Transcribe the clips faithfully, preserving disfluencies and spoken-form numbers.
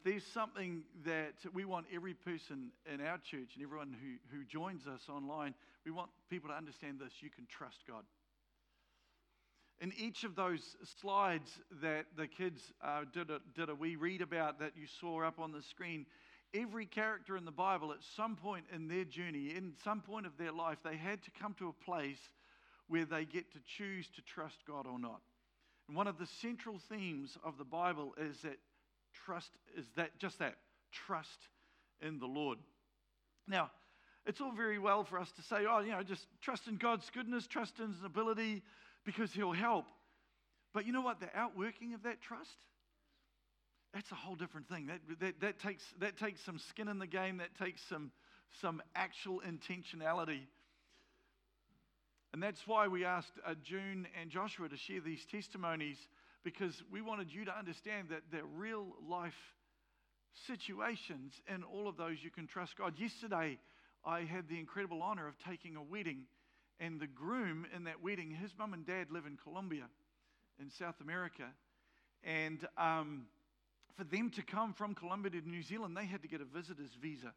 if there's something that we want every person in our church and everyone who, who joins us online, we want people to understand this: you can trust God. In each of those slides that the kids uh, did, a, did a wee read about that you saw up on the screen, every character in the Bible at some point in their journey, in some point of their life, they had to come to a place where they get to choose to trust God or not. And one of the central themes of the Bible is that trust is that just that, trust in the Lord. Now, it's all very well for us to say, oh, you know, just trust in God's goodness, trust in His ability, because He'll help. But you know what? The outworking of that trust, that's a whole different thing. That, that, that, takes, that takes some skin in the game. That takes some, some actual intentionality. And that's why we asked uh, June and Joshua to share these testimonies, because we wanted you to understand that they're real life situations, and all of those you can trust God. Yesterday, I had the incredible honor of taking a wedding, and the groom in that wedding, his mum and dad live in Colombia, in South America. And um, for them to come from Colombia to New Zealand, they had to get a visitor's visa.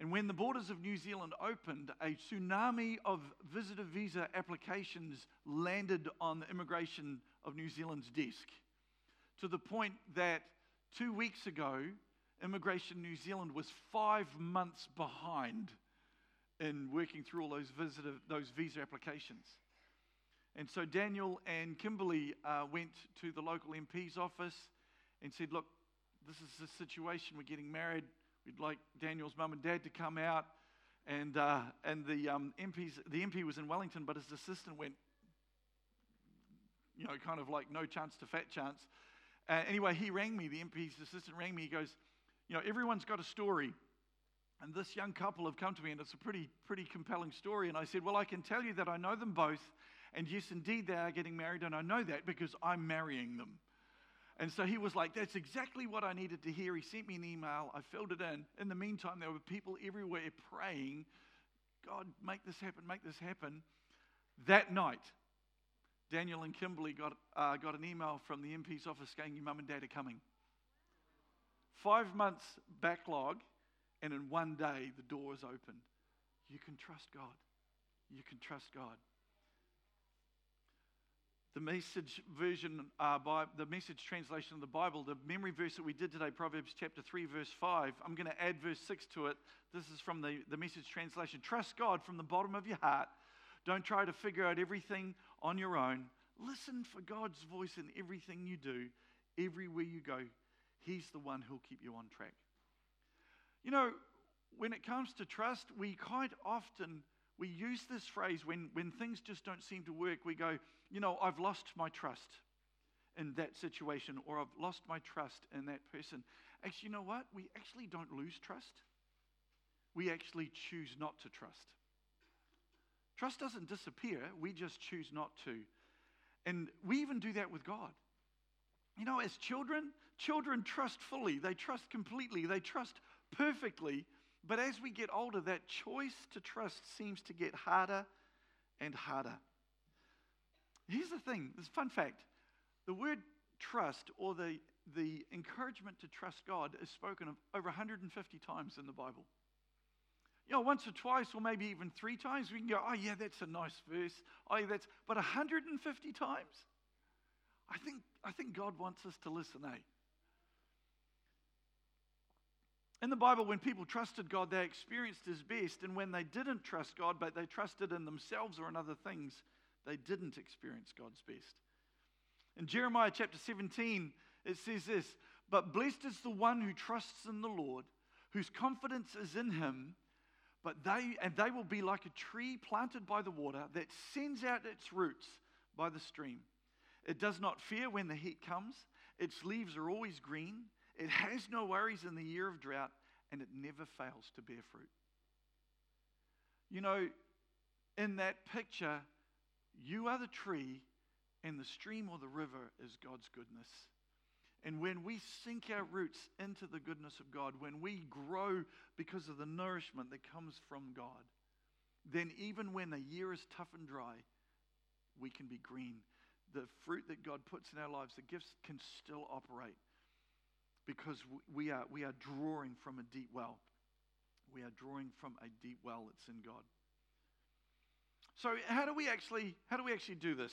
And when the borders of New Zealand opened, a tsunami of visitor visa applications landed on the immigration of New Zealand's desk, to the point that two weeks ago, Immigration New Zealand was five months behind in working through all those visitor, those visa applications. And so Daniel and Kimberly uh, went to the local M P's office and said, look, this is the situation, we're getting married, we'd like Daniel's mum and dad to come out. And uh, and the um, M P's, the M P was in Wellington, but his assistant went, you know, kind of like no chance to fat chance. Uh, anyway, he rang me, the M P's assistant rang me, he goes, you know, everyone's got a story. And this young couple have come to me, and it's a pretty, pretty compelling story. And I said, well, I can tell you that I know them both. And yes, indeed, they are getting married. And I know that because I'm marrying them. And so he was like, that's exactly what I needed to hear. He sent me an email. I filled it in. In the meantime, there were people everywhere praying, God, make this happen, make this happen. That night, Daniel and Kimberly got, uh, got an email from the M P's office saying, your mum and dad are coming. Five months backlog. And in one day, the door is opened. You can trust God. You can trust God. The message version, uh, by the message translation of the Bible, the memory verse that we did today, Proverbs chapter three, verse five. I'm going to add verse six to it. This is from the, the message translation. Trust God from the bottom of your heart. Don't try to figure out everything on your own. Listen for God's voice in everything you do, everywhere you go. He's the one who'll keep you on track. You know, when it comes to trust, we quite often, we use this phrase when, when things just don't seem to work. We go, you know, I've lost my trust in that situation, or I've lost my trust in that person. Actually, you know what? We actually don't lose trust. We actually choose not to trust. Trust doesn't disappear. We just choose not to. And we even do that with God. You know, as children, children trust fully. They trust completely. They trust perfectly. But as we get older, that choice to trust seems to get harder and harder. Here's the thing. This fun fact. The word trust, or the, the encouragement to trust God, is spoken of over one hundred fifty times in the Bible. You know, once or twice, or maybe even three times, we can go, oh, yeah, that's a nice verse. Oh, yeah, that's... But one hundred fifty times? I think I think God wants us to listen, eh? In the Bible, when people trusted God, they experienced His best. And when they didn't trust God, but they trusted in themselves or in other things, they didn't experience God's best. In Jeremiah chapter seventeen, it says this: but blessed is the one who trusts in the Lord, whose confidence is in Him, but they and they will be like a tree planted by the water that sends out its roots by the stream. It does not fear when the heat comes. Its leaves are always green. It has no worries in the year of drought, and it never fails to bear fruit. You know, in that picture, you are the tree, and the stream or the river is God's goodness. And when we sink our roots into the goodness of God, when we grow because of the nourishment that comes from God, then even when the year is tough and dry, we can be green. The fruit that God puts in our lives, the gifts, can still operate. because we are, we are drawing from a deep well. We are drawing from a deep well that's in God. So how do we actually, how do we actually do this?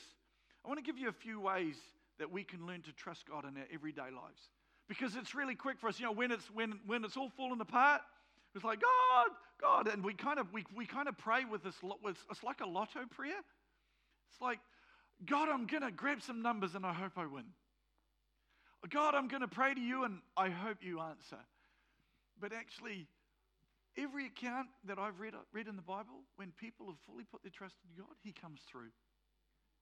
I want to give you a few ways that we can learn to trust God in our everyday lives. Because it's really quick for us, you know, when it's when when it's all falling apart, it's like, God, God, and we kind of we we kind of pray with this. It's like a lotto prayer. It's like, God, I'm gonna grab some numbers and I hope I win. God, I'm gonna pray to you and I hope you answer. But actually, every account that I've read read in the Bible, when people have fully put their trust in God, He comes through.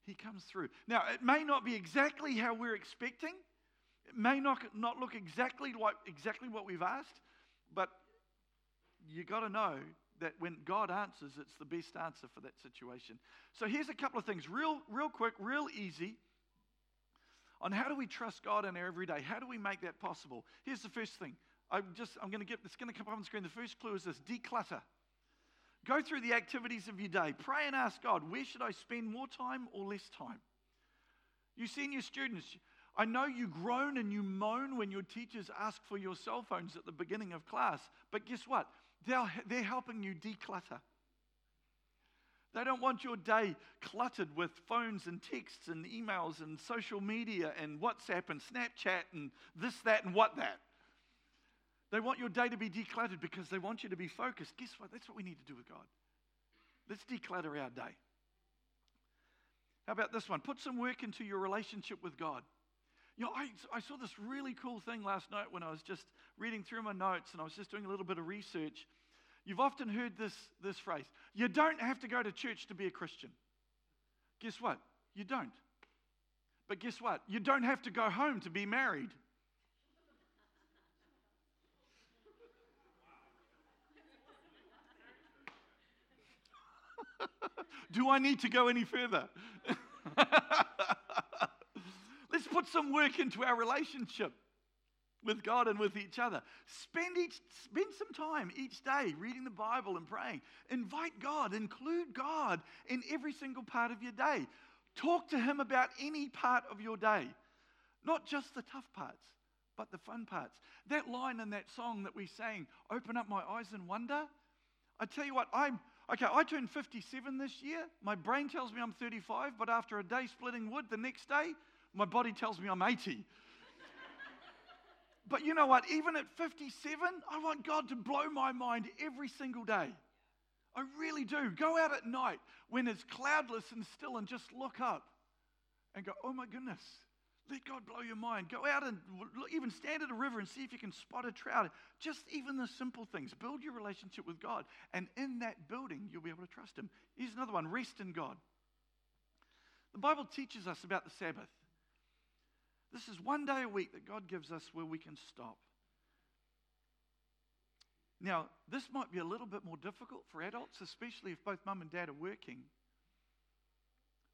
He comes through. Now, it may not be exactly how we're expecting. It may not not look exactly like exactly what we've asked, but you got to know that when God answers, it's the best answer for that situation. So here's a couple of things, real, real quick, real easy, on how do we trust God in our everyday? How do we make that possible? Here's the first thing. I'm just I'm going to get it's going to come up on the screen. The first clue is this: declutter. Go through the activities of your day. Pray and ask God, where should I spend more time or less time? You senior students, I know you groan and you moan when your teachers ask for your cell phones at the beginning of class, but guess what? They're, they're helping you declutter. They don't want your day cluttered with phones and texts and emails and social media and WhatsApp and Snapchat and this, that, and what that. They want your day to be decluttered because they want you to be focused. Guess what? That's what we need to do with God. Let's declutter our day. How about this one? Put some work into your relationship with God. You know, I, I saw this really cool thing last night when I was just reading through my notes and I was just doing a little bit of research. You've often heard this, this phrase: you don't have to go to church to be a Christian. Guess what? You don't. But guess what? You don't have to go home to be married. Do I need to go any further? Let's put some work into our relationship with God and with each other. Spend each, spend some time each day reading the Bible and praying. Invite God, include God in every single part of your day. Talk to Him about any part of your day. Not just the tough parts, but the fun parts. That line in that song that we sang, "Open up my eyes and wonder." I tell you what, I'm... Okay, I turned fifty-seven this year. My brain tells me I'm thirty-five, but after a day splitting wood, the next day, my body tells me I'm eighty. But you know what? Even at fifty-seven, I want God to blow my mind every single day. I really do. Go out at night when it's cloudless and still and just look up and go, oh my goodness, let God blow your mind. Go out and look, even stand at a river and see if you can spot a trout. Just even the simple things. Build your relationship with God. And in that building, you'll be able to trust Him. Here's another one: rest in God. The Bible teaches us about the Sabbath. This is one day a week that God gives us where we can stop. Now, this might be a little bit more difficult for adults, especially if both mum and dad are working.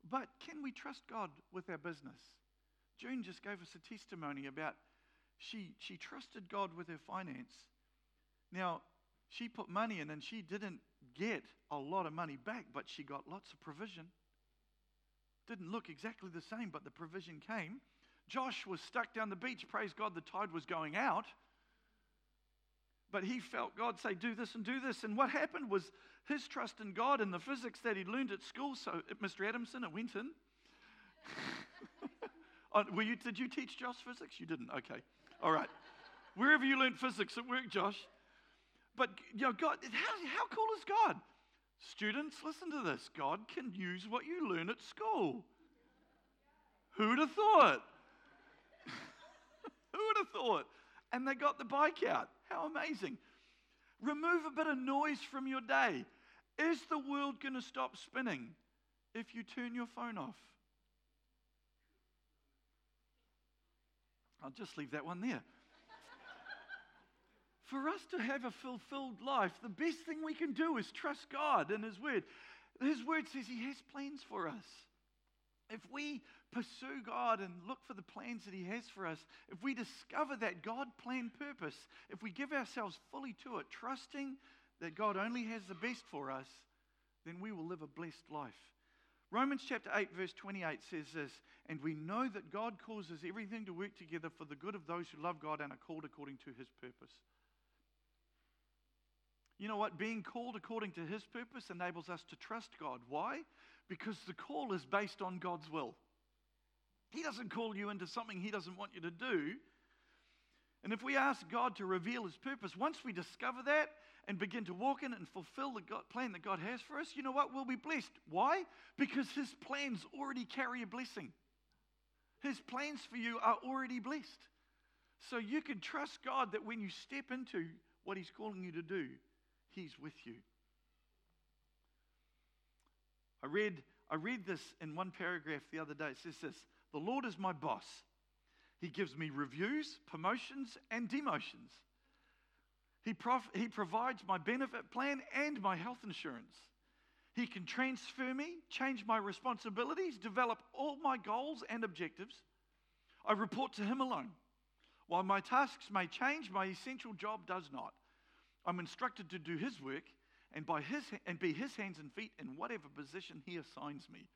But can we trust God with our business? June just gave us a testimony about she she trusted God with her finance. Now, she put money in and she didn't get a lot of money back, but she got lots of provision. Didn't look exactly the same, but the provision came. Josh was stuck down the beach. Praise God, the tide was going out. But he felt God say, do this and do this. And what happened was his trust in God and the physics that he learned at school, so at Mister Adamson at Winton. Oh, were you, did you teach Josh physics? You didn't. Okay. All right. Wherever you learned physics, it worked, Josh. But, you know, God, how, how cool is God? Students, listen to this. God can use what you learn at school. Who'd have thought? Who would have thought? And they got the bike out. How amazing. Remove a bit of noise from your day. Is the world going to stop spinning if you turn your phone off? I'll just leave that one there. For us to have a fulfilled life, the best thing we can do is trust God and His Word. His Word says He has plans for us. If we pursue God and look for the plans that He has for us, if we discover that God planned purpose, if we give ourselves fully to it, trusting that God only has the best for us, then we will live a blessed life. Romans chapter eight, verse twenty-eight says this, "And we know that God causes everything to work together for the good of those who love God and are called according to his purpose." You know what? Being called according to his purpose enables us to trust God. Why? Because the call is based on God's will. He doesn't call you into something he doesn't want you to do. And if we ask God to reveal his purpose, once we discover that and begin to walk in and fulfill the God, plan that God has for us, you know what? We'll be blessed. Why? Because his plans already carry a blessing. His plans for you are already blessed. So you can trust God that when you step into what he's calling you to do, he's with you. I read, I read this in one paragraph the other day. It says this, "The Lord is my boss. He gives me reviews, promotions, and demotions. He, prof- he provides my benefit plan and my health insurance. He can transfer me, change my responsibilities, develop all my goals and objectives. I report to him alone. While my tasks may change, my essential job does not. I'm instructed to do his work and, by his, and be his hands and feet in whatever position he assigns me."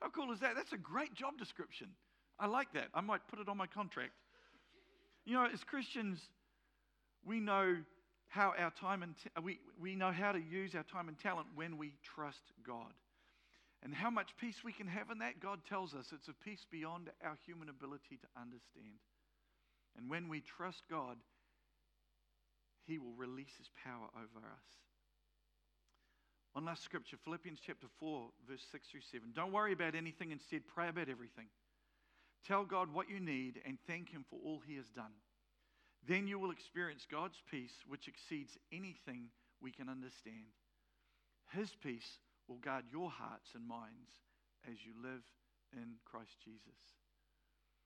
How cool is that? That's a great job description. I like that. I might put it on my contract. You know, as Christians, we know how our time and ta- we we know how to use our time and talent when we trust God, and how much peace we can have in that. God tells us it's a peace beyond our human ability to understand. And when we trust God, he will release his power over us. One last scripture, Philippians chapter four, verse six through seven. "Don't worry about anything. Instead, pray about everything. Tell God what you need and thank him for all he has done. Then you will experience God's peace, which exceeds anything we can understand. His peace will guard your hearts and minds as you live in Christ Jesus."